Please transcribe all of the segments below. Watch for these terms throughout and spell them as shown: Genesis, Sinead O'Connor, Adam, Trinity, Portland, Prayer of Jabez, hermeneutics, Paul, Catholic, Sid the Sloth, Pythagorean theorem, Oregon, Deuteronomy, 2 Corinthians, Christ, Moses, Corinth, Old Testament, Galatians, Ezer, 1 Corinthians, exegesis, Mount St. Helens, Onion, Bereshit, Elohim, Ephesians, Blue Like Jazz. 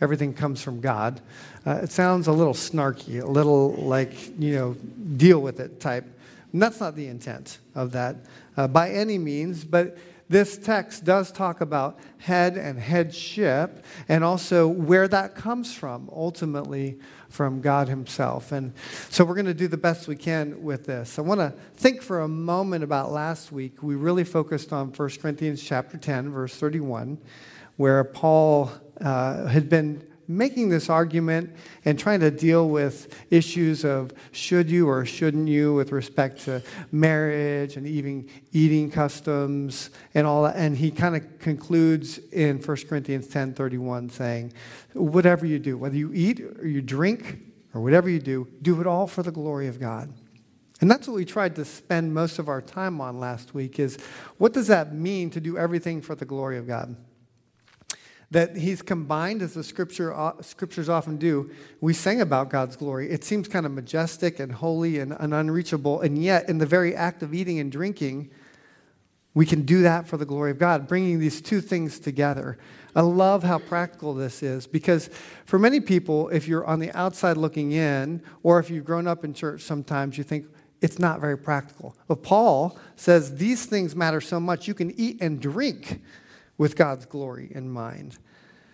everything comes from God. It sounds a little snarky, a little like, you know, deal with it type. And that's not the intent of that by any means, but this text does talk about head and headship and also where that comes from, ultimately from God himself. And so we're going to do the best we can with this. I want to think for a moment about last week. We really focused on 1 Corinthians chapter 10, verse 31, where Paul had been making this argument and trying to deal with issues of should you or shouldn't you with respect to marriage and even eating customs and all that. And he kind of concludes in 1 Corinthians 10:31 saying, whatever you do, whether you eat or you drink or whatever you do, do it all for the glory of God. And that's what we tried to spend most of our time on last week is what does that mean to do everything for the glory of God? That he's combined, as the scriptures often do. We sang about God's glory. It seems kind of majestic and holy and unreachable, and yet in the very act of eating and drinking, we can do that for the glory of God, bringing these two things together. I love how practical this is, because for many people, if you're on the outside looking in, or if you've grown up in church, sometimes you think it's not very practical. But Paul says these things matter so much, you can eat and drink with God's glory in mind.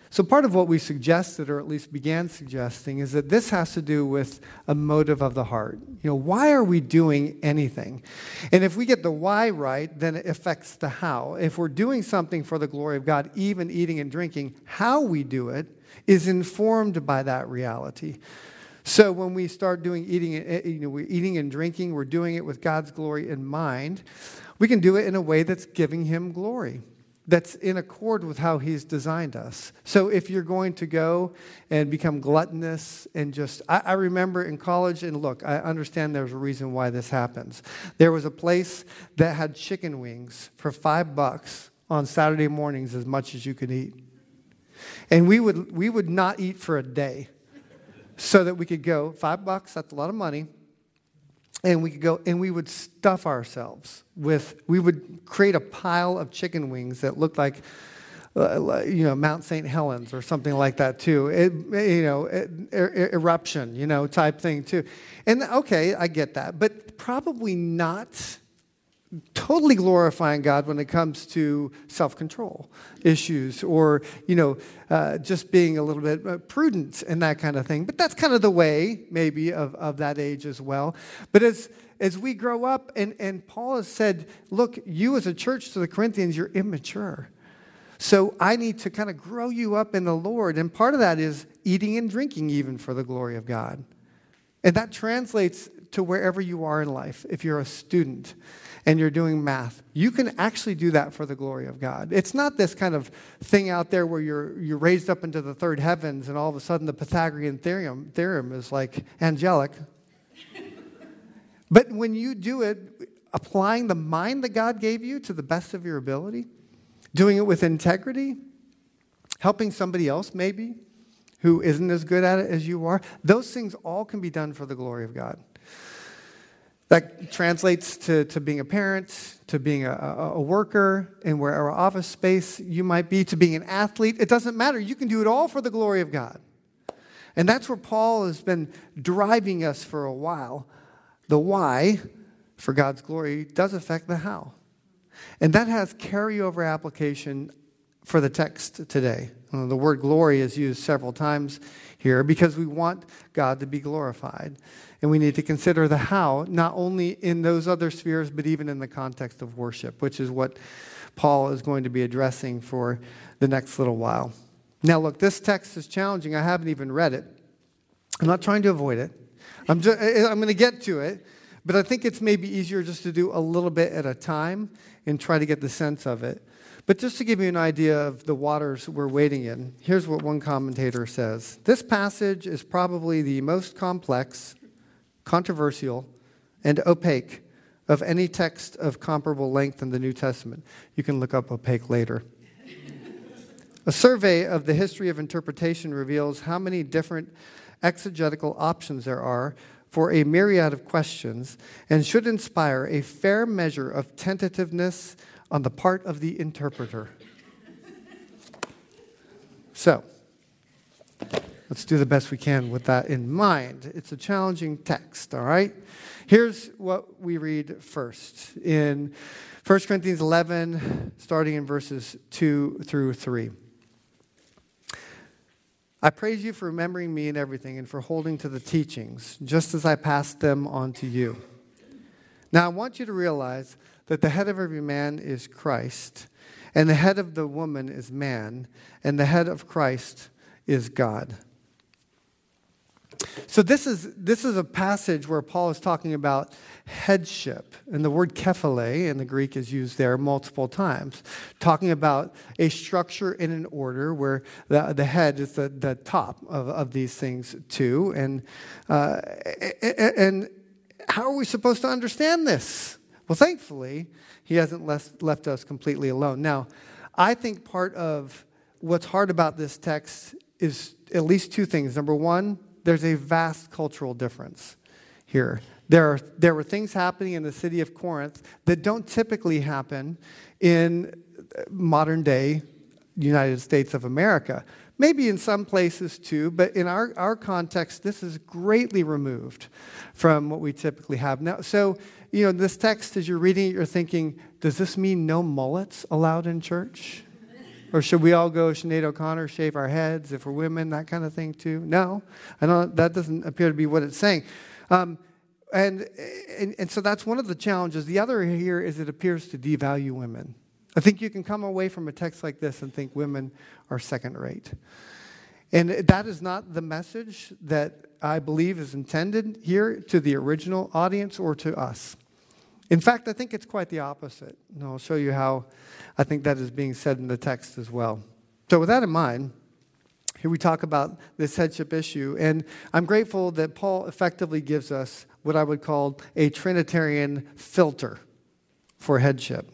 So part of what we suggested, or at least began suggesting, is that this has to do with a motive of the heart. You know, why are we doing anything? And if we get the why right, then it affects the how. If we're doing something for the glory of God, even eating and drinking, how we do it is informed by that reality. So when we start doing eating and drinking, we're doing it with God's glory in mind. We can do it in a way that's giving him glory, that's in accord with how he's designed us. So if you're going to go and become gluttonous and just, I remember in college, and look, I understand there's a reason why this happens. There was a place that had chicken wings for $5 on Saturday mornings, as much as you could eat. And we would not eat for a day so that we could go, $5, that's a lot of money. And we could go, and we would stuff ourselves with, we would create a pile of chicken wings that looked like, you know, Mount St. Helens or something like that too. Eruption, you know, type thing too. And okay, I get that, but probably not totally glorifying God when it comes to self-control issues or, you know, just being a little bit prudent and that kind of thing. But that's kind of the way, maybe, of that age as well. But as we grow up, and Paul has said, look, you as a church to the Corinthians, you're immature. So I need to kind of grow you up in the Lord. And part of that is eating and drinking even for the glory of God. And that translates to wherever you are in life. If you're a student and you're doing math, you can actually do that for the glory of God. It's not this kind of thing out there where you're raised up into the third heavens and all of a sudden the Pythagorean theorem is like angelic. But when you do it, applying the mind that God gave you to the best of your ability, doing it with integrity, helping somebody else maybe who isn't as good at it as you are, those things all can be done for the glory of God. That translates to being a parent, to being a worker in wherever office space you might be, to being an athlete. It doesn't matter. You can do it all for the glory of God. And that's where Paul has been driving us for a while. The why for God's glory does affect the how. And that has carryover application for the text today. The word glory is used several times here because we want God to be glorified. And we need to consider the how, not only in those other spheres, but even in the context of worship, which is what Paul is going to be addressing for the next little while. Now, look, this text is challenging. I haven't even read it. I'm not trying to avoid it. I'm going to get to it, but I think it's maybe easier just to do a little bit at a time and try to get the sense of it. But just to give you an idea of the waters we're wading in, here's what one commentator says. This passage is probably the most complex, controversial, and opaque of any text of comparable length in the New Testament. You can look up opaque later. A survey of the history of interpretation reveals how many different exegetical options there are for a myriad of questions and should inspire a fair measure of tentativeness on the part of the interpreter. So, Let's do the best we can with that in mind. It's a challenging text, all right? Here's what we read first in 1 Corinthians 11, starting in verses 2 through 3. I praise you for remembering me in everything and for holding to the teachings, just as I passed them on to you. Now I want you to realize that the head of every man is Christ, and the head of the woman is man, and the head of Christ is God. So this is a passage where Paul is talking about headship, and the word kephale in the Greek is used there multiple times, talking about a structure in an order where the head is the top of these things too. And how are we supposed to understand this? Well, thankfully, he hasn't left us completely alone. Now, I think part of what's hard about this text is at least two things. Number one, there's a vast cultural difference here. There were things happening in the city of Corinth that don't typically happen in modern-day United States of America. Maybe in some places too, but in our context, this is greatly removed from what we typically have now. So, you know, this text, as you're reading it, you're thinking, does this mean no mullets allowed in church? Or should we all go Sinead O'Connor, shave our heads if we're women, that kind of thing too? No, that doesn't appear to be what it's saying. And so that's one of the challenges. The other here is it appears to devalue women. I think you can come away from a text like this and think women are second rate. And that is not the message that I believe is intended here to the original audience or to us. In fact, I think it's quite the opposite. And I'll show you how I think that is being said in the text as well. So with that in mind, here we talk about this headship issue. And I'm grateful that Paul effectively gives us what I would call a Trinitarian filter for headship.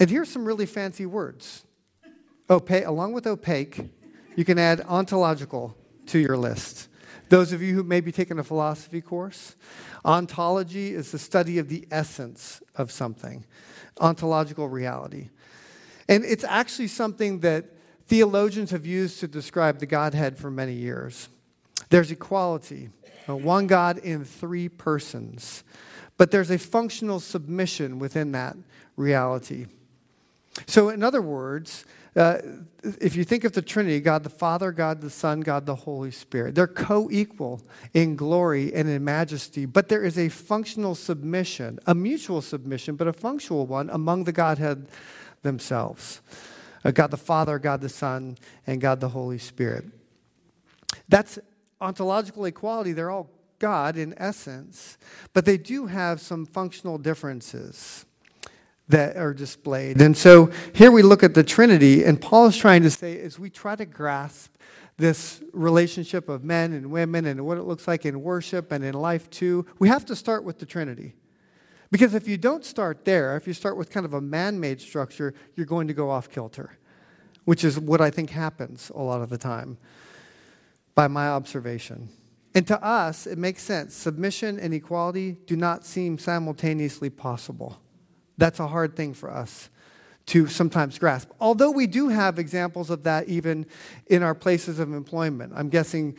And here's some really fancy words. Along with opaque, you can add ontological to your list. Those of you who may be taking a philosophy course, ontology is the study of the essence of something, ontological reality. And it's actually something that theologians have used to describe the Godhead for many years. There's equality, one God in three persons, but there's a functional submission within that reality. So in other words, if you think of the Trinity, God the Father, God the Son, God the Holy Spirit, they're co-equal in glory and in majesty, but there is a functional submission, a mutual submission, but a functional one among the Godhead themselves. God the Father, God the Son, and God the Holy Spirit. That's ontological equality. They're all God in essence, but they do have some functional differences that are displayed. And so here we look at the Trinity, and Paul is trying to say, as we try to grasp this relationship of men and women and what it looks like in worship and in life too, we have to start with the Trinity. Because if you don't start there, if you start with kind of a man-made structure, you're going to go off kilter, which is what I think happens a lot of the time, by my observation. And to us, it makes sense. Submission and equality do not seem simultaneously possible. That's a hard thing for us to sometimes grasp. Although we do have examples of that even in our places of employment. I'm guessing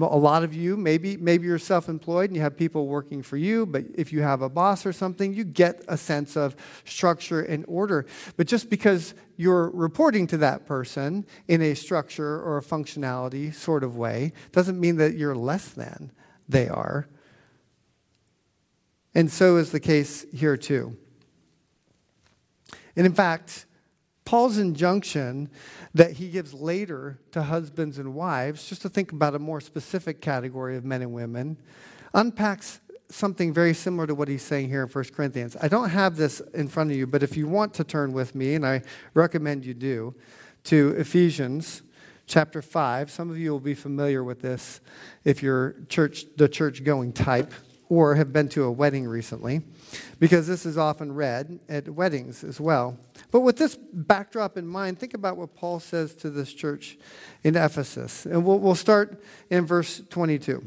a lot of you, maybe you're self-employed and you have people working for you, but if you have a boss or something, you get a sense of structure and order. But just because you're reporting to that person in a structure or a functionality sort of way doesn't mean that you're less than they are. And so is the case here too. And in fact, Paul's injunction that he gives later to husbands and wives, just to think about a more specific category of men and women, unpacks something very similar to what he's saying here in 1 Corinthians. I don't have this in front of you, but if you want to turn with me, and I recommend you do, to Ephesians chapter 5. Some of you will be familiar with this if you're the church-going type, or have been to a wedding recently, because this is often read at weddings as well. But with this backdrop in mind, think about what Paul says to this church in Ephesus. And we'll start in verse 22.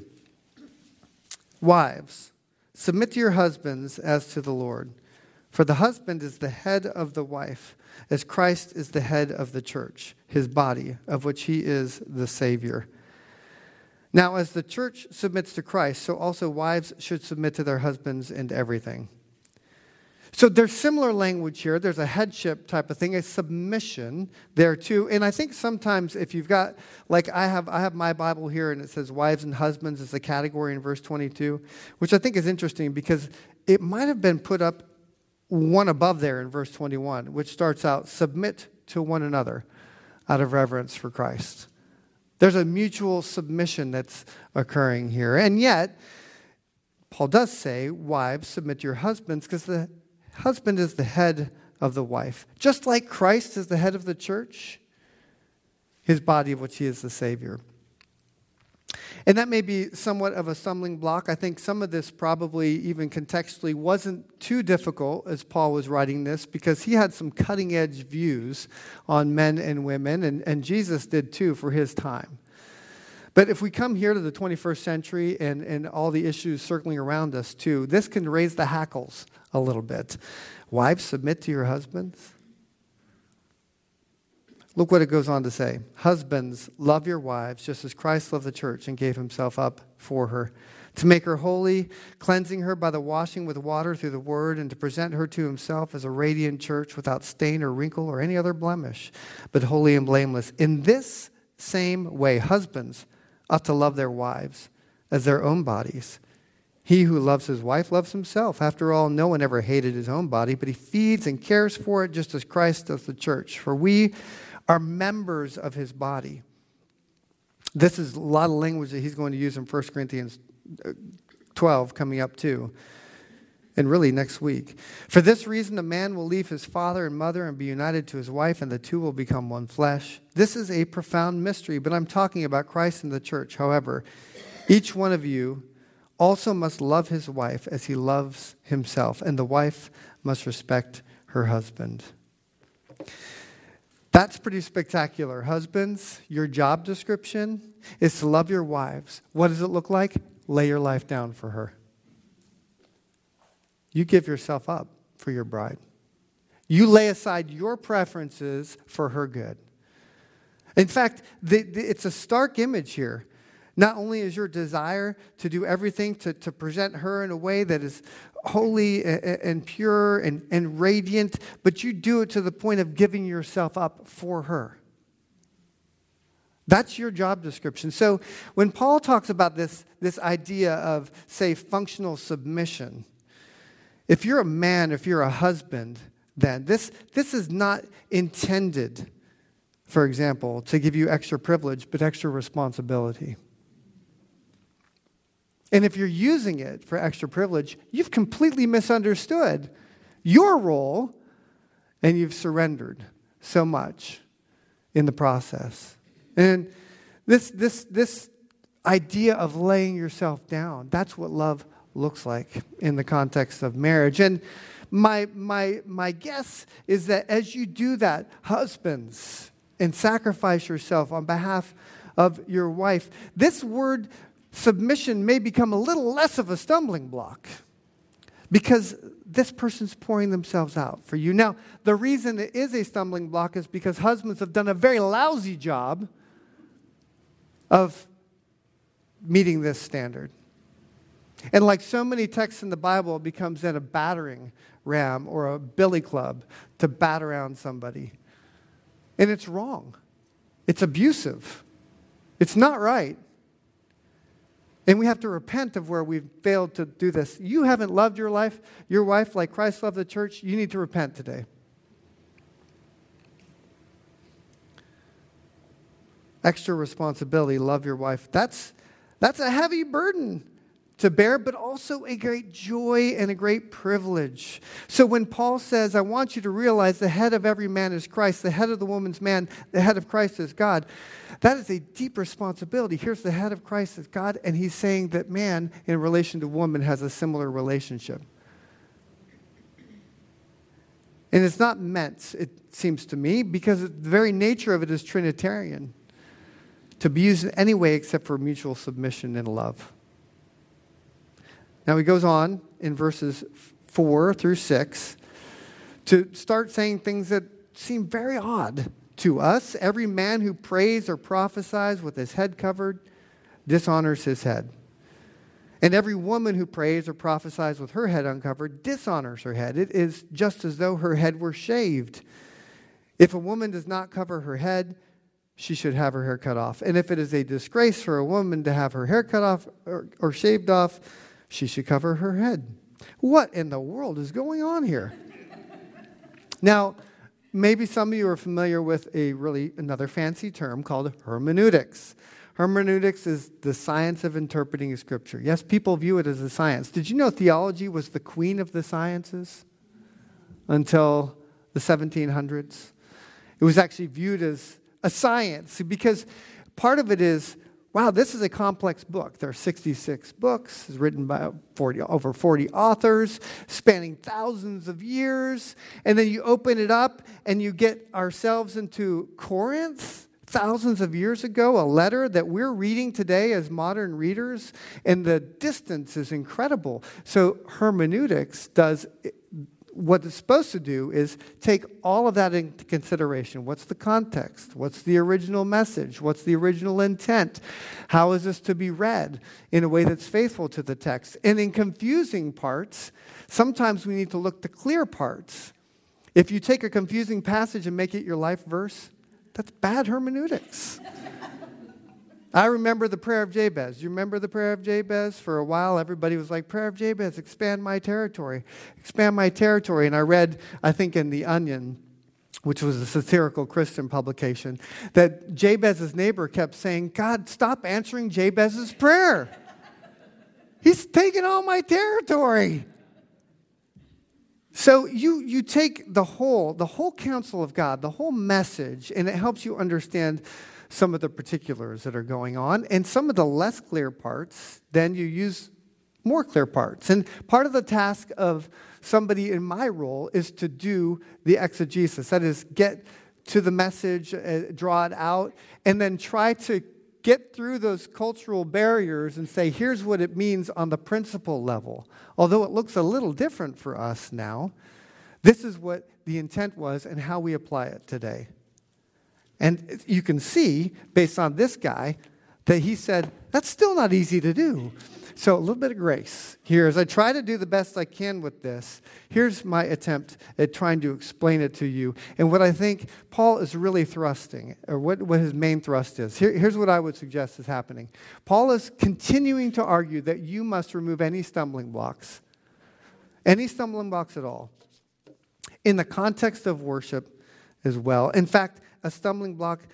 Wives, submit to your husbands as to the Lord. For the husband is the head of the wife, as Christ is the head of the church, his body, of which he is the Savior. Now, as the church submits to Christ, so also wives should submit to their husbands in everything. So there's similar language here. There's a headship type of thing, a submission there too. And I think sometimes if you've got, like I have my Bible here and it says wives and husbands is a category in verse 22, which I think is interesting because it might have been put up one above there in verse 21, which starts out, submit to one another out of reverence for Christ. There's a mutual submission that's occurring here. And yet, Paul does say, wives, submit to your husbands, because the husband is the head of the wife. Just like Christ is the head of the church, his body of which he is the Savior. And that may be somewhat of a stumbling block. I think some of this probably even contextually wasn't too difficult as Paul was writing this because he had some cutting-edge views on men and women, and Jesus did too for his time. But if we come here to the 21st century and all the issues circling around us too, this can raise the hackles a little bit. Wives, submit to your husbands. Look what it goes on to say. Husbands, love your wives just as Christ loved the church and gave himself up for her, to make her holy, cleansing her by the washing with water through the word, and to present her to himself as a radiant church without stain or wrinkle or any other blemish, but holy and blameless. In this same way, husbands ought to love their wives as their own bodies. He who loves his wife loves himself. After all, no one ever hated his own body, but he feeds and cares for it just as Christ does the church. For we are members of his body. This is a lot of language that he's going to use in 1 Corinthians 12 coming up too, and really next week. For this reason, a man will leave his father and mother and be united to his wife, and the two will become one flesh. This is a profound mystery, but I'm talking about Christ and the church. However, each one of you also must love his wife as he loves himself, and the wife must respect her husband. That's pretty spectacular. Husbands, your job description is to love your wives. What does it look like? Lay your life down for her. You give yourself up for your bride. You lay aside your preferences for her good. In fact, it's a stark image here. Not only is your desire to do everything to present her in a way that is holy and pure and radiant, but you do it to the point of giving yourself up for her. That's your job description. So when Paul talks about this idea of, say, functional submission, if you're a man, if you're a husband, then this is not intended, for example, to give you extra privilege, but extra responsibility. And if you're using it for extra privilege, you've completely misunderstood your role and you've surrendered so much in the process. And this idea of laying yourself down, that's what love looks like in the context of marriage. And my guess is that as you do that, husbands, and sacrifice yourself on behalf of your wife, this word submission may become a little less of a stumbling block because this person's pouring themselves out for you. Now, the reason it is a stumbling block is because husbands have done a very lousy job of meeting this standard. And like so many texts in the Bible, it becomes then a battering ram or a billy club to bat around somebody. And it's wrong. It's abusive. It's not right. And we have to repent of where we've failed to do this. You haven't loved your wife like Christ loved the church. You need to repent today. Extra responsibility, love your wife. That's a heavy burden to bear, but also a great joy and a great privilege. So when Paul says, I want you to realize the head of every man is Christ, the head of the woman's man, the head of Christ is God, that is a deep responsibility. Here's the head of Christ as God, and he's saying that man, in relation to woman, has a similar relationship. And it's not meant, it seems to me, because the very nature of it is Trinitarian, to be used in any way except for mutual submission and love. Now he goes on in verses 4 through 6 to start saying things that seem very odd to us. Every man who prays or prophesies with his head covered dishonors his head. And every woman who prays or prophesies with her head uncovered dishonors her head. It is just as though her head were shaved. If a woman does not cover her head, she should have her hair cut off. And if it is a disgrace for a woman to have her hair cut off or shaved off, she should cover her head. What in the world is going on here? Now, maybe some of you are familiar with another fancy term called hermeneutics. Hermeneutics is the science of interpreting Scripture. Yes, people view it as a science. Did you know theology was the queen of the sciences until the 1700s? It was actually viewed as a science because part of it is, wow, this is a complex book. There are 66 books. It's written by over 40 authors, spanning thousands of years. And then you open it up and you get ourselves into Corinth. Thousands of years ago, a letter that we're reading today as modern readers, and the distance is incredible. So hermeneutics does what it's supposed to do is take all of that into consideration. What's the context? What's the original message? What's the original intent? How is this to be read in a way that's faithful to the text? And in confusing parts, sometimes we need to look to clear parts. If you take a confusing passage and make it your life verse, that's bad hermeneutics. I remember the Prayer of Jabez. You remember the Prayer of Jabez? For a while, everybody was like, Prayer of Jabez, expand my territory. Expand my territory. And I read, I think in the Onion, which was a satirical Christian publication, that Jabez's neighbor kept saying, God, stop answering Jabez's prayer. He's taking all my territory. So you take the whole counsel of God, the whole message, and it helps you understand some of the particulars that are going on. And some of the less clear parts, then you use more clear parts. And part of the task of somebody in my role is to do the exegesis. That is, get to the message, draw it out, and then try to get through those cultural barriers and say, here's what it means on the principle level. Although it looks a little different for us now, this is what the intent was and how we apply it today. And you can see, based on this guy, that he said, that's still not easy to do. So a little bit of grace here. As I try to do the best I can with this, here's my attempt at trying to explain it to you. And what I think Paul is really thrusting, or what his main thrust is. Here's what I would suggest is happening. Paul is continuing to argue that you must remove any stumbling blocks at all, in the context of worship as well. In fact, a stumbling block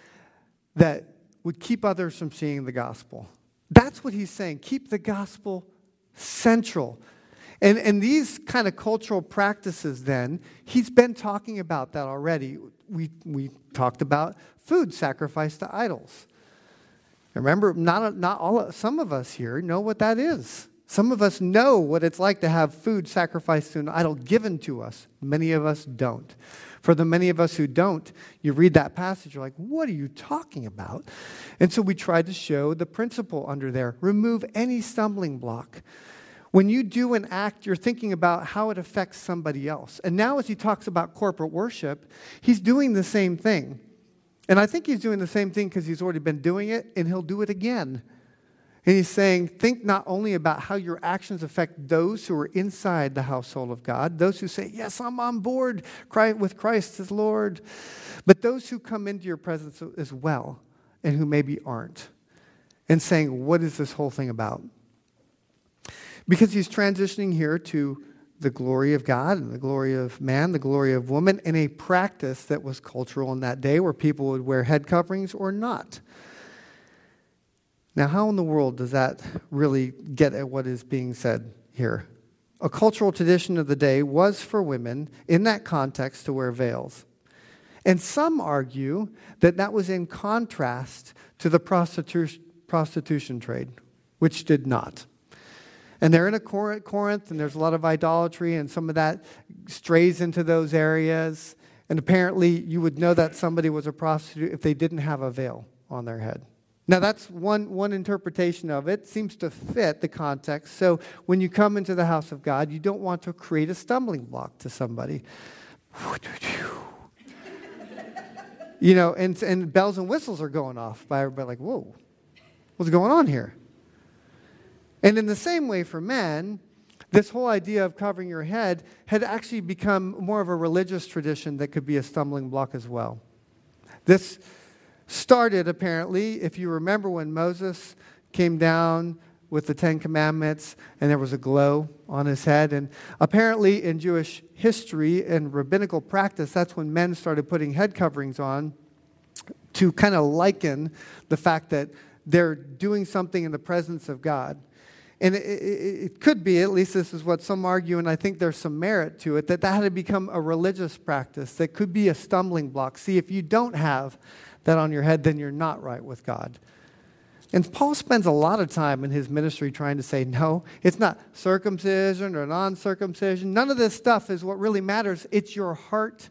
that would keep others from seeing the gospel. That's what he's saying. Keep the gospel central. And these kind of cultural practices then, he's been talking about that already. We talked about food sacrificed to idols. Remember, some of us here know what that is. Some of us know what it's like to have food sacrificed to an idol given to us. Many of us don't. For the many of us who don't, you read that passage, you're like, what are you talking about? And so we tried to show the principle under there. Remove any stumbling block. When you do an act, you're thinking about how it affects somebody else. And now as he talks about corporate worship, he's doing the same thing. And I think he's doing the same thing because he's already been doing it, and he'll do it again. And he's saying, think not only about how your actions affect those who are inside the household of God, those who say, yes, I'm on board with Christ as Lord, but those who come into your presence as well and who maybe aren't, and saying, what is this whole thing about? Because he's transitioning here to the glory of God and the glory of man, the glory of woman, and a practice that was cultural in that day where people would wear head coverings or not. Now, how in the world does that really get at what is being said here? A cultural tradition of the day was for women, in that context, to wear veils. And some argue that that was in contrast to the prostitution trade, which did not. And they're in Corinth, and there's a lot of idolatry, and some of that strays into those areas. And apparently, you would know that somebody was a prostitute if they didn't have a veil on their head. Now, that's one interpretation of it. Seems to fit the context. So when you come into the house of God, you don't want to create a stumbling block to somebody. You know, and bells and whistles are going off by everybody like, whoa, what's going on here? And in the same way for men, this whole idea of covering your head had actually become more of a religious tradition that could be a stumbling block as well. This started, apparently, if you remember when Moses came down with the Ten Commandments and there was a glow on his head. And apparently in Jewish history and rabbinical practice, that's when men started putting head coverings on to kind of liken the fact that they're doing something in the presence of God. And it could be, at least this is what some argue, and I think there's some merit to it, that that had become a religious practice that could be a stumbling block. See, if you don't have that on your head, then you're not right with God. And Paul spends a lot of time in his ministry trying to say, no, it's not circumcision or non-circumcision. None of this stuff is what really matters. It's your heart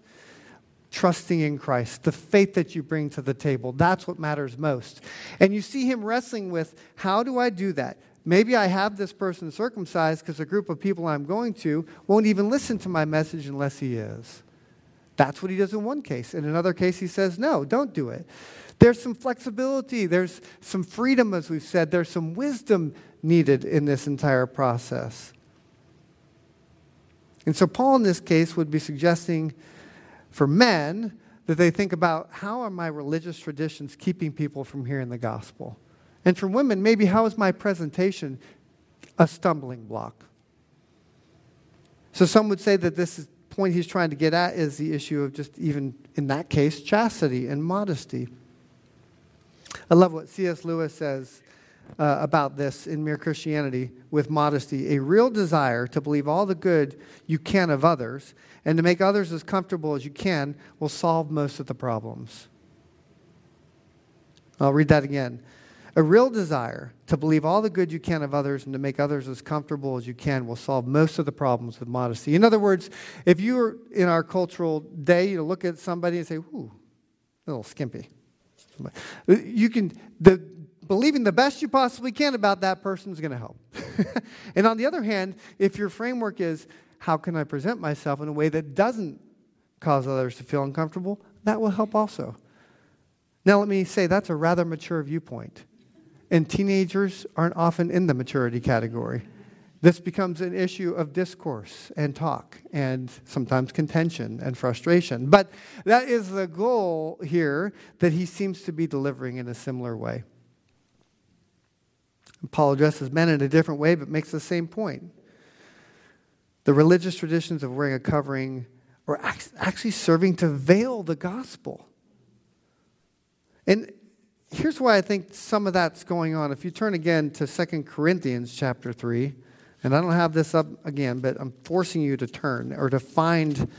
trusting in Christ, the faith that you bring to the table. That's what matters most. And you see him wrestling with, how do I do that? Maybe I have this person circumcised because a group of people I'm going to won't even listen to my message unless he is. That's what he does in one case. In another case, he says, no, don't do it. There's some flexibility. There's some freedom, as we've said. There's some wisdom needed in this entire process. And so Paul, in this case, would be suggesting for men that they think about, how are my religious traditions keeping people from hearing the gospel? And for women, maybe, how is my presentation a stumbling block? So some would say that this is point he's trying to get at is the issue of just, even in that case, chastity and modesty. I love what C.S. Lewis says about this in Mere Christianity with modesty. A real desire to believe all the good you can of others and to make others as comfortable as you can will solve most of the problems. I'll read that again. A real desire to believe all the good you can of others and to make others as comfortable as you can will solve most of the problems with modesty. In other words, if you were in our cultural day, you look at somebody and say, ooh, a little skimpy. You can, believing the best you possibly can about that person is going to help. And on the other hand, if your framework is, how can I present myself in a way that doesn't cause others to feel uncomfortable, that will help also. Now let me say, that's a rather mature viewpoint. And teenagers aren't often in the maturity category. This becomes an issue of discourse and talk and sometimes contention and frustration. But that is the goal here that he seems to be delivering in a similar way. And Paul addresses men in a different way but makes the same point. The religious traditions of wearing a covering are actually serving to veil the gospel. And here's why I think some of that's going on. If you turn again to 2 Corinthians chapter 3, and I don't have this up again, but I'm forcing you to turn or to find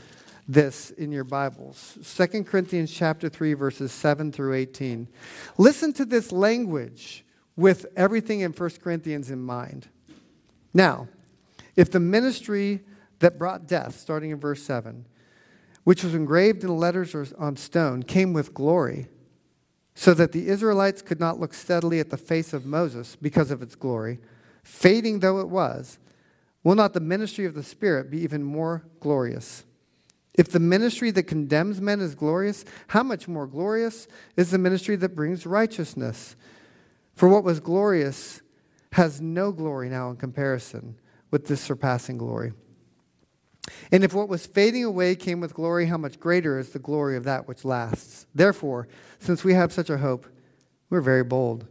this in your Bibles. 2 Corinthians chapter 3, verses 7 through 18. Listen to this language with everything in 1 Corinthians in mind. Now, if the ministry that brought death, starting in verse 7, which was engraved in letters on stone, came with glory, so that the Israelites could not look steadily at the face of Moses because of its glory, fading though it was, will not the ministry of the Spirit be even more glorious? If the ministry that condemns men is glorious, how much more glorious is the ministry that brings righteousness? For what was glorious has no glory now in comparison with this surpassing glory. And if what was fading away came with glory, how much greater is the glory of that which lasts? Therefore, since we have such a hope, we're very bold.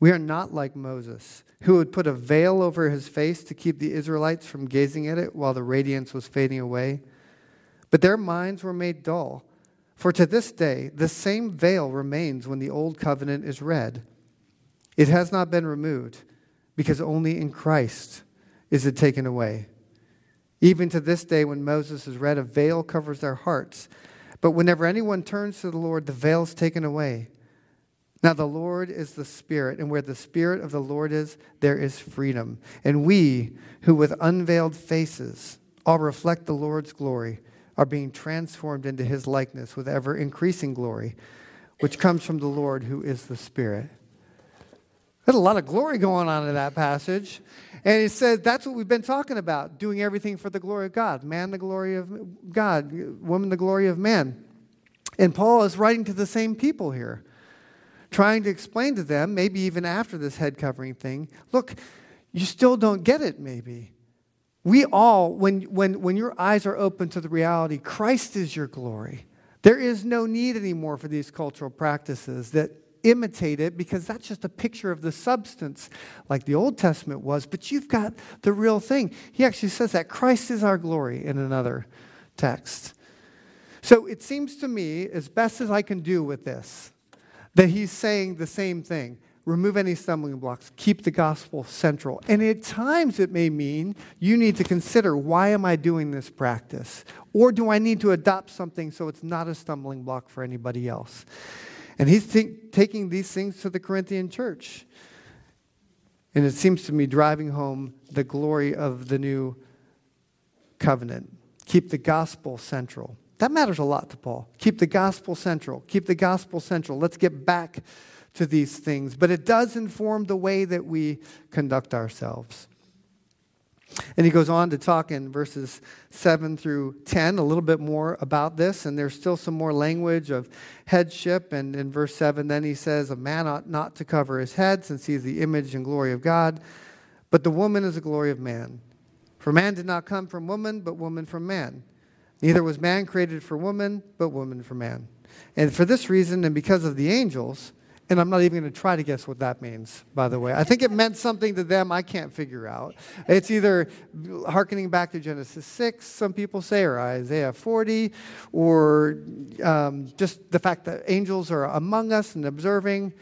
We are not like Moses, who would put a veil over his face to keep the Israelites from gazing at it while the radiance was fading away. But their minds were made dull, for to this day the same veil remains when the old covenant is read. It has not been removed, because only in Christ is it taken away. Even to this day when Moses is read, a veil covers their hearts. But whenever anyone turns to the Lord, the veil is taken away. Now the Lord is the Spirit, and where the Spirit of the Lord is, there is freedom. And we, who with unveiled faces all reflect the Lord's glory, are being transformed into his likeness with ever-increasing glory, which comes from the Lord who is the Spirit. There's a lot of glory going on in that passage. And it says that's what we've been talking about, doing everything for the glory of God. Man, the glory of God. Woman, the glory of man. And Paul is writing to the same people here, trying to explain to them, maybe even after this head covering thing, look, you still don't get it maybe. We all, when your eyes are open to the reality, Christ is your glory. There is no need anymore for these cultural practices that imitate it, because that's just a picture of the substance like the Old Testament was, but you've got the real thing. He actually says that Christ is our glory in another text. So it seems to me, as best as I can do with this, that he's saying the same thing. Remove any stumbling blocks. Keep the gospel central. And at times it may mean you need to consider, why am I doing this practice? Or do I need to adopt something so it's not a stumbling block for anybody else? And he's taking these things to the Corinthian church. And it seems to me driving home the glory of the new covenant. Keep the gospel central. That matters a lot to Paul. Keep the gospel central. Keep the gospel central. Let's get back to these things. But it does inform the way that we conduct ourselves. And he goes on to talk in verses 7 through 10 a little bit more about this. And there's still some more language of headship. And in verse 7, then he says, a man ought not to cover his head, since he is the image and glory of God. But the woman is the glory of man. For man did not come from woman, but woman from man. Neither was man created for woman, but woman for man. And for this reason, and because of the angels, and I'm not even going to try to guess what that means, by the way. I think it meant something to them I can't figure out. It's either hearkening back to Genesis 6, some people say, or Isaiah 40, or just the fact that angels are among us and observing.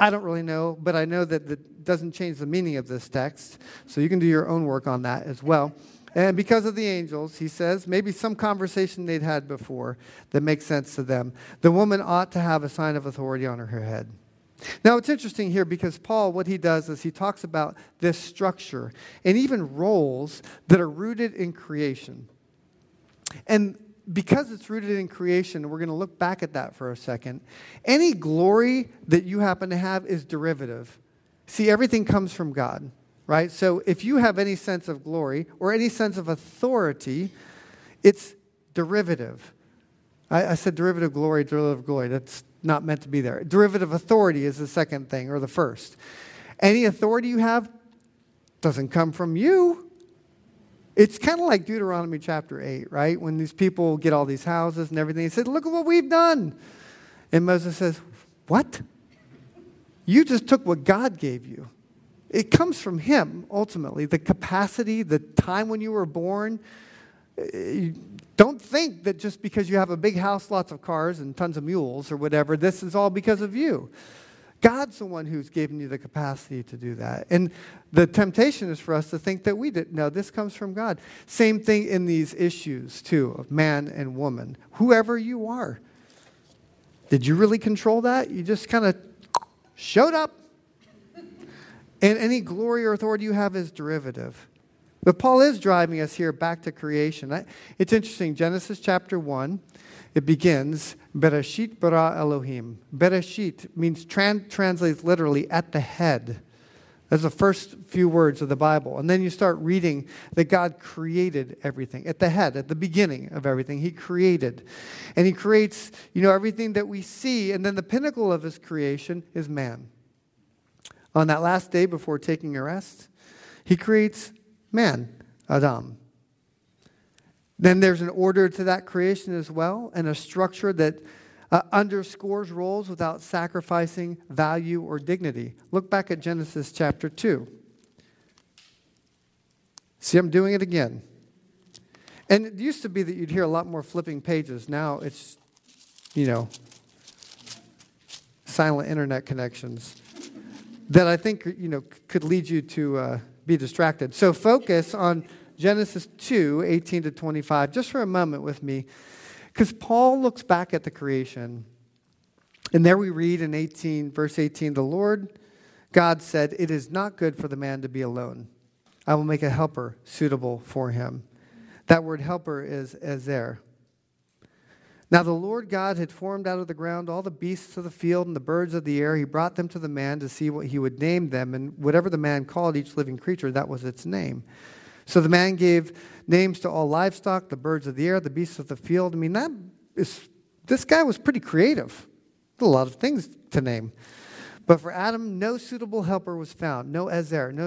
I don't really know, but I know that that doesn't change the meaning of this text. So you can do your own work on that as well. And because of the angels, he says, maybe some conversation they'd had before that makes sense to them. The woman ought to have a sign of authority on her head. Now, it's interesting here because Paul, what he does is he talks about this structure and even roles that are rooted in creation. And because it's rooted in creation, we're going to look back at that for a second. Any glory that you happen to have is derivative. See, everything comes from God. Right? So if you have any sense of glory or any sense of authority, it's derivative. I said derivative glory. That's not meant to be there. Derivative authority is the second thing, or the first. Any authority you have doesn't come from you. It's kind of like Deuteronomy chapter 8, right? When these people get all these houses and everything, he said, look at what we've done. And Moses says, what? You just took what God gave you. It comes from him, ultimately. The capacity, the time when you were born. Don't think that just because you have a big house, lots of cars, and tons of mules or whatever, this is all because of you. God's the one who's given you the capacity to do that. And the temptation is for us to think that we didn't. No, this comes from God. Same thing in these issues, too, of man and woman. Whoever you are. Did you really control that? You just kind of showed up. And any glory or authority you have is derivative. But Paul is driving us here back to creation. It's interesting. Genesis chapter 1, it begins, Bereshit bara Elohim. Bereshit means, translates literally, at the head. That's the first few words of the Bible. And then you start reading that God created everything. At the head, at the beginning of everything, he created. And he creates, everything that we see. And then the pinnacle of his creation is man. On that last day before taking a rest, he creates man, Adam. Then there's an order to that creation as well, and a structure that underscores roles without sacrificing value or dignity. Look back at Genesis chapter 2. See, I'm doing it again. And it used to be that you'd hear a lot more flipping pages. Now it's, silent internet connections that I think, could lead you to be distracted. So focus on Genesis 2, 18 to 25, just for a moment with me, because Paul looks back at the creation, and there we read in verse 18, the Lord God said, it is not good for the man to be alone. I will make a helper suitable for him. That word helper is Ezer. Now the Lord God had formed out of the ground all the beasts of the field and the birds of the air. He brought them to the man to see what he would name them. And whatever the man called each living creature, that was its name. So the man gave names to all livestock, the birds of the air, the beasts of the field. I mean, this guy was pretty creative. A lot of things to name. But for Adam, no suitable helper was found. No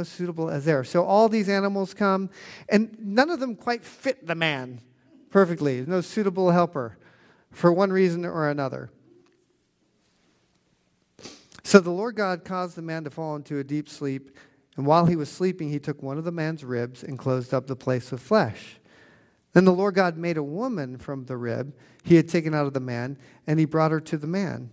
suitable Ezer. So all these animals come, and none of them quite fit the man perfectly. No suitable helper for one reason or another. So the Lord God caused the man to fall into a deep sleep, and while he was sleeping, he took one of the man's ribs and closed up the place with flesh. Then the Lord God made a woman from the rib he had taken out of the man, and he brought her to the man.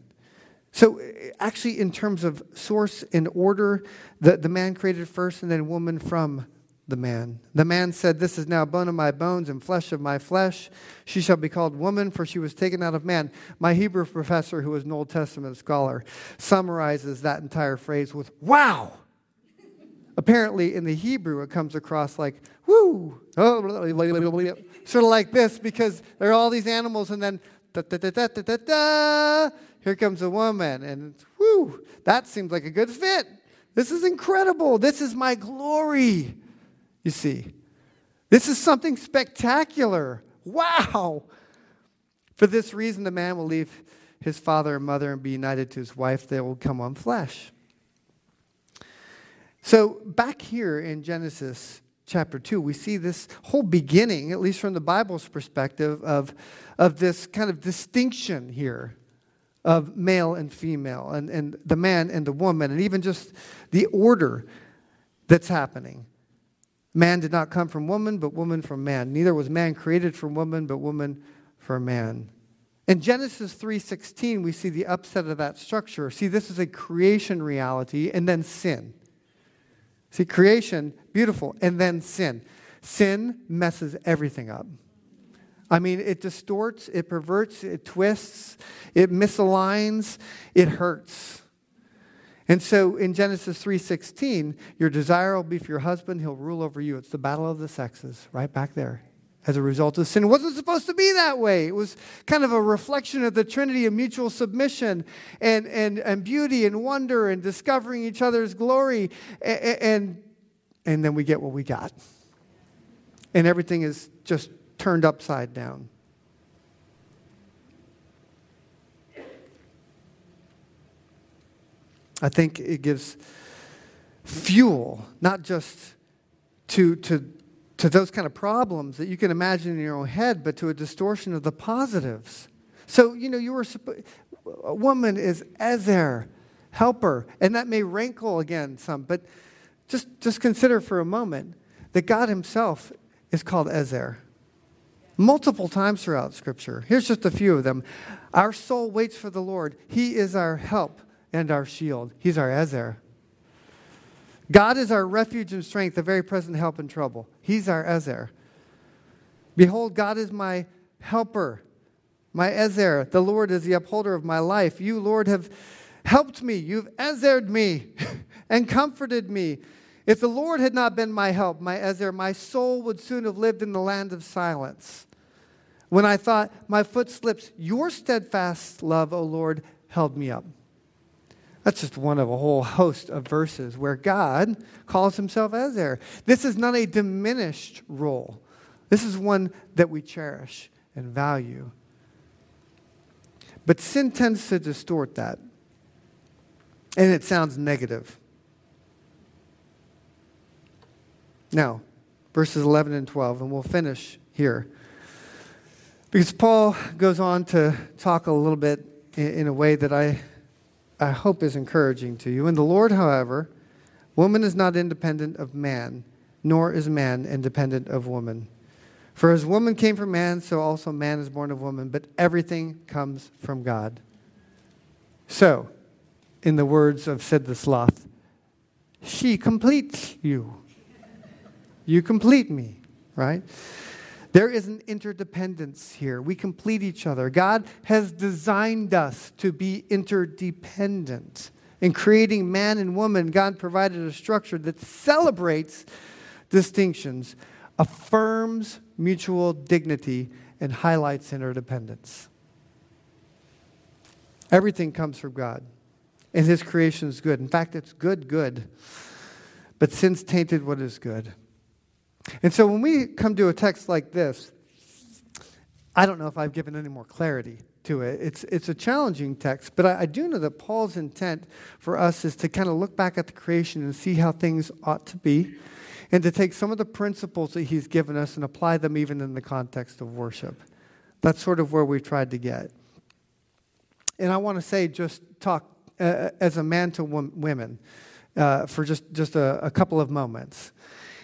So actually, in terms of source and order, the man created first and then woman from the man. The man said, "This is now bone of my bones and flesh of my flesh. She shall be called woman, for she was taken out of man." My Hebrew professor, who was an Old Testament scholar, summarizes that entire phrase with, "Wow!" Apparently, in the Hebrew, it comes across like, "Woo!" Sort of like this, because there are all these animals, and then da-da-da-da-da-da-da. Here comes a woman, and whoo, that seems like a good fit. This is incredible. This is my glory, you see. This is something spectacular. Wow. For this reason, the man will leave his father and mother and be united to his wife. They will come on flesh. So back here in Genesis chapter 2, we see this whole beginning, at least from the Bible's perspective, of this kind of distinction here of male and female, and the man and the woman, and even just the order that's happening. Man did not come from woman, but woman from man. Neither was man created from woman, but woman from man. In Genesis 3:16, we see the upset of that structure. See, this is a creation reality, and then sin. See, creation, beautiful, and then sin. Sin messes everything up. I mean, it distorts, it perverts, it twists, it misaligns, it hurts. And so in Genesis 3:16, your desire will be for your husband, he'll rule over you. It's the battle of the sexes, right back there, as a result of sin. It wasn't supposed to be that way. It was kind of a reflection of the Trinity of mutual submission and beauty and wonder and discovering each other's glory. And then we get what we got. And everything is just turned upside down. I think it gives fuel, not just to those kind of problems that you can imagine in your own head, but to a distortion of the positives. So, you know, a woman is Ezer, helper, and that may rankle again some, but just consider for a moment that God himself is called Ezer. Multiple times throughout Scripture. Here's just a few of them. Our soul waits for the Lord. He is our help and our shield. He's our Ezer. God is our refuge and strength, a very present help in trouble. He's our Ezer. Behold, God is my helper, my Ezer. The Lord is the upholder of my life. You, Lord, have helped me. You've Ezered me and comforted me. If the Lord had not been my help, my Ezer, my soul would soon have lived in the land of silence. When I thought, my foot slips, your steadfast love, O Lord, held me up. That's just one of a whole host of verses where God calls himself Ezer. This is not a diminished role. This is one that we cherish and value. But sin tends to distort that. And it sounds negative. Now, verses 11 and 12, and we'll finish here. Because Paul goes on to talk a little bit in a way that I hope is encouraging to you. In the Lord, however, woman is not independent of man, nor is man independent of woman. For as woman came from man, so also man is born of woman, but everything comes from God. So, in the words of Sid the Sloth, she completes you. You complete me, right? There is an interdependence here. We complete each other. God has designed us to be interdependent. In creating man and woman, God provided a structure that celebrates distinctions, affirms mutual dignity, and highlights interdependence. Everything comes from God, and his creation is good. In fact, it's good, but sin's tainted what is good. And so when we come to a text like this, I don't know if I've given any more clarity to it. It's a challenging text, but I do know that Paul's intent for us is to kind of look back at the creation and see how things ought to be, and to take some of the principles that he's given us and apply them even in the context of worship. That's sort of where we've tried to get. And I want to say, just talk as a man to women for just a couple of moments,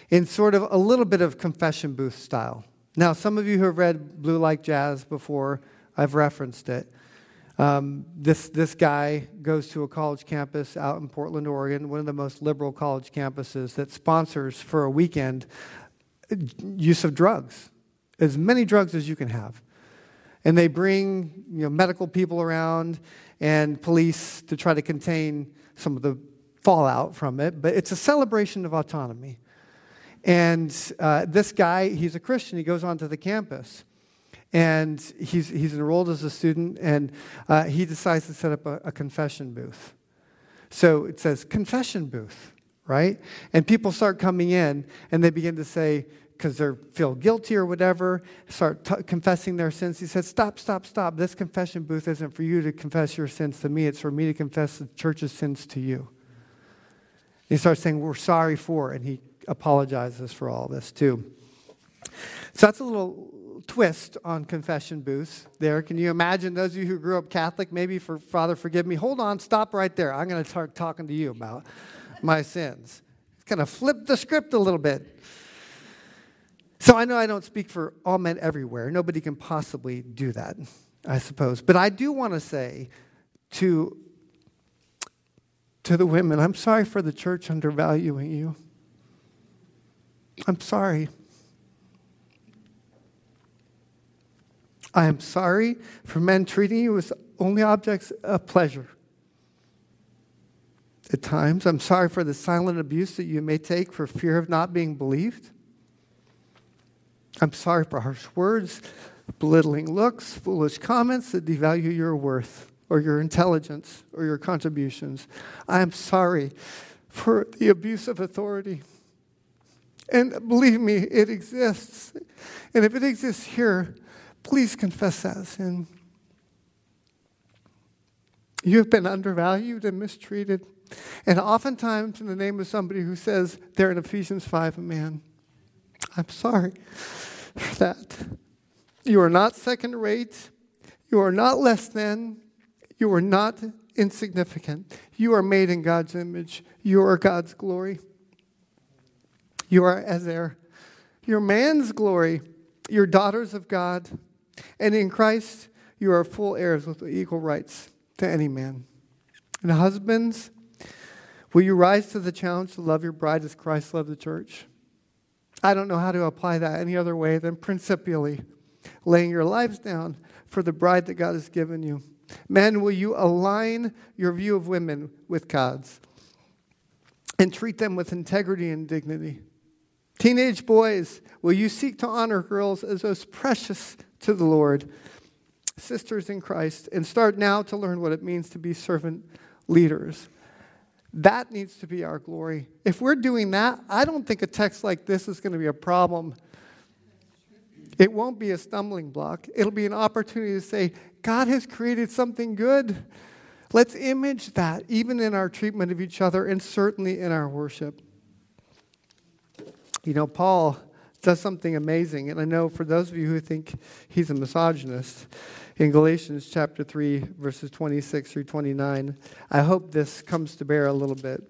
in sort of a little bit of confession booth style. Now, some of you who have read Blue Like Jazz before, I've referenced it. This guy goes to a college campus out in Portland, Oregon, one of the most liberal college campuses, that sponsors for a weekend use of drugs, as many drugs as you can have. And they bring medical people around and police to try to contain some of the fallout from it. But it's a celebration of autonomy. And this guy, he's a Christian. He goes onto the campus. And he's enrolled as a student, and he decides to set up a confession booth. So it says, confession booth, right? And people start coming in, and they begin to say, because they feel guilty or whatever, start confessing their sins. He says, stop. This confession booth isn't for you to confess your sins to me. It's for me to confess the church's sins to you. And he starts saying, we're sorry for, and he apologizes for all this too. So that's a little twist on confession booths there. Can you imagine those of you who grew up Catholic, maybe for Father, forgive me. Hold on, stop right there. I'm going to start talking to you about my sins. It's going to flip the script a little bit. So I know I don't speak for all men everywhere. Nobody can possibly do that, I suppose. But I do want to say to the women, I'm sorry for the church undervaluing you. I'm sorry. I am sorry for men treating you as only objects of pleasure. At times, I'm sorry for the silent abuse that you may take for fear of not being believed. I'm sorry for harsh words, belittling looks, foolish comments that devalue your worth or your intelligence or your contributions. I am sorry for the abuse of authority. And believe me, it exists. And if it exists here, please confess that sin. You have been undervalued and mistreated, and oftentimes in the name of somebody who says they're in Ephesians 5 a man. I'm sorry for that. You are not second rate. You are not less than. You are not insignificant. You are made in God's image. You are God's glory. You are Ezer. You're man's glory. You're daughters of God. And in Christ, you are full heirs with equal rights to any man. And husbands, will you rise to the challenge to love your bride as Christ loved the church? I don't know how to apply that any other way than principially laying your lives down for the bride that God has given you. Men, will you align your view of women with God's and treat them with integrity and dignity? Teenage boys, will you seek to honor girls as those precious to the Lord, sisters in Christ, and start now to learn what it means to be servant leaders? That needs to be our glory. If we're doing that, I don't think a text like this is going to be a problem. It won't be a stumbling block. It'll be an opportunity to say, God has created something good. Let's image that, even in our treatment of each other and certainly in our worship. Paul does something amazing, and I know for those of you who think he's a misogynist, in Galatians chapter 3, verses 26 through 29, I hope this comes to bear a little bit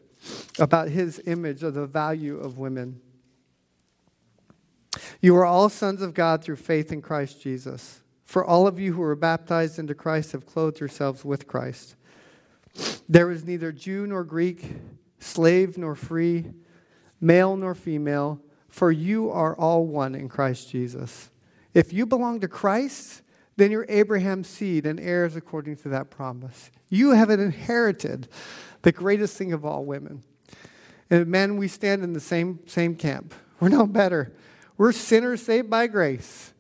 about his image of the value of women. You are all sons of God through faith in Christ Jesus. For all of you who were baptized into Christ have clothed yourselves with Christ. There is neither Jew nor Greek, slave nor free, male nor female, for you are all one in Christ Jesus. If you belong to Christ, then you're Abraham's seed and heirs according to that promise. You have inherited the greatest thing of all women. And men, we stand in the same camp. We're no better. We're sinners saved by grace.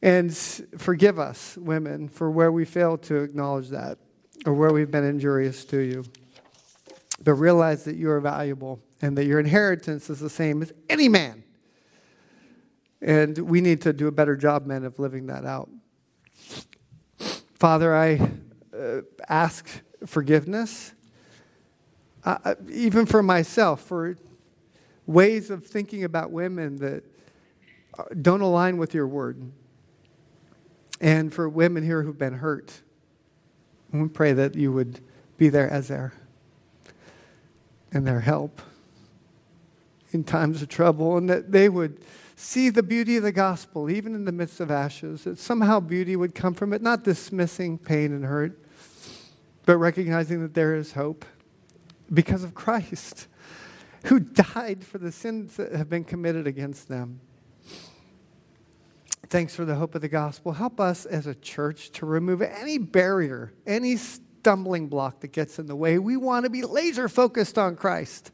And forgive us, women, for where we fail to acknowledge that. or where we've been injurious to you. But realize that you are valuable and that your inheritance is the same as any man. And we need to do a better job, men, of living that out. Father, I ask forgiveness, even for myself, for ways of thinking about women that don't align with your word. And for women here who've been hurt, we pray that you would be there as their and their help in times of trouble, and that they would see the beauty of the gospel, even in the midst of ashes, that somehow beauty would come from it, not dismissing pain and hurt, but recognizing that there is hope because of Christ, who died for the sins that have been committed against them. Thanks for the hope of the gospel. Help us as a church to remove any barrier, any stumbling block that gets in the way. We want to be laser focused on Christ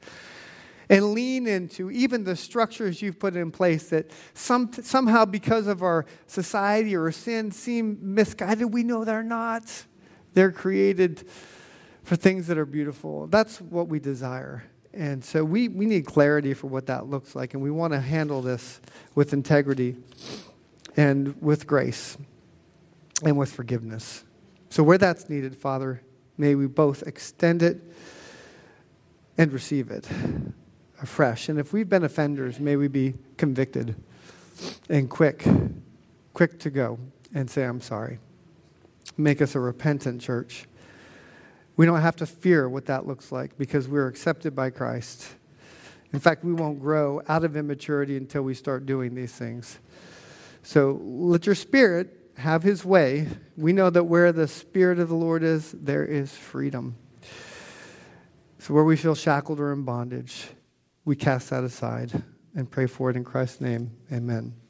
and lean into even the structures you've put in place that somehow because of our society or sin seem misguided. We know they're not. They're created for things that are beautiful. That's what we desire. And so we need clarity for what that looks like. And we want to handle this with integrity and with grace and with forgiveness. So where that's needed, Father, may we both extend it and receive it afresh. And if we've been offenders, may we be convicted and quick to go and say, I'm sorry. Make us a repentant church. We don't have to fear what that looks like because we're accepted by Christ. In fact, we won't grow out of immaturity until we start doing these things. So let your Spirit have his way. We know that where the Spirit of the Lord is, there is freedom. So where we feel shackled or in bondage, we cast that aside and pray for it in Christ's name. Amen.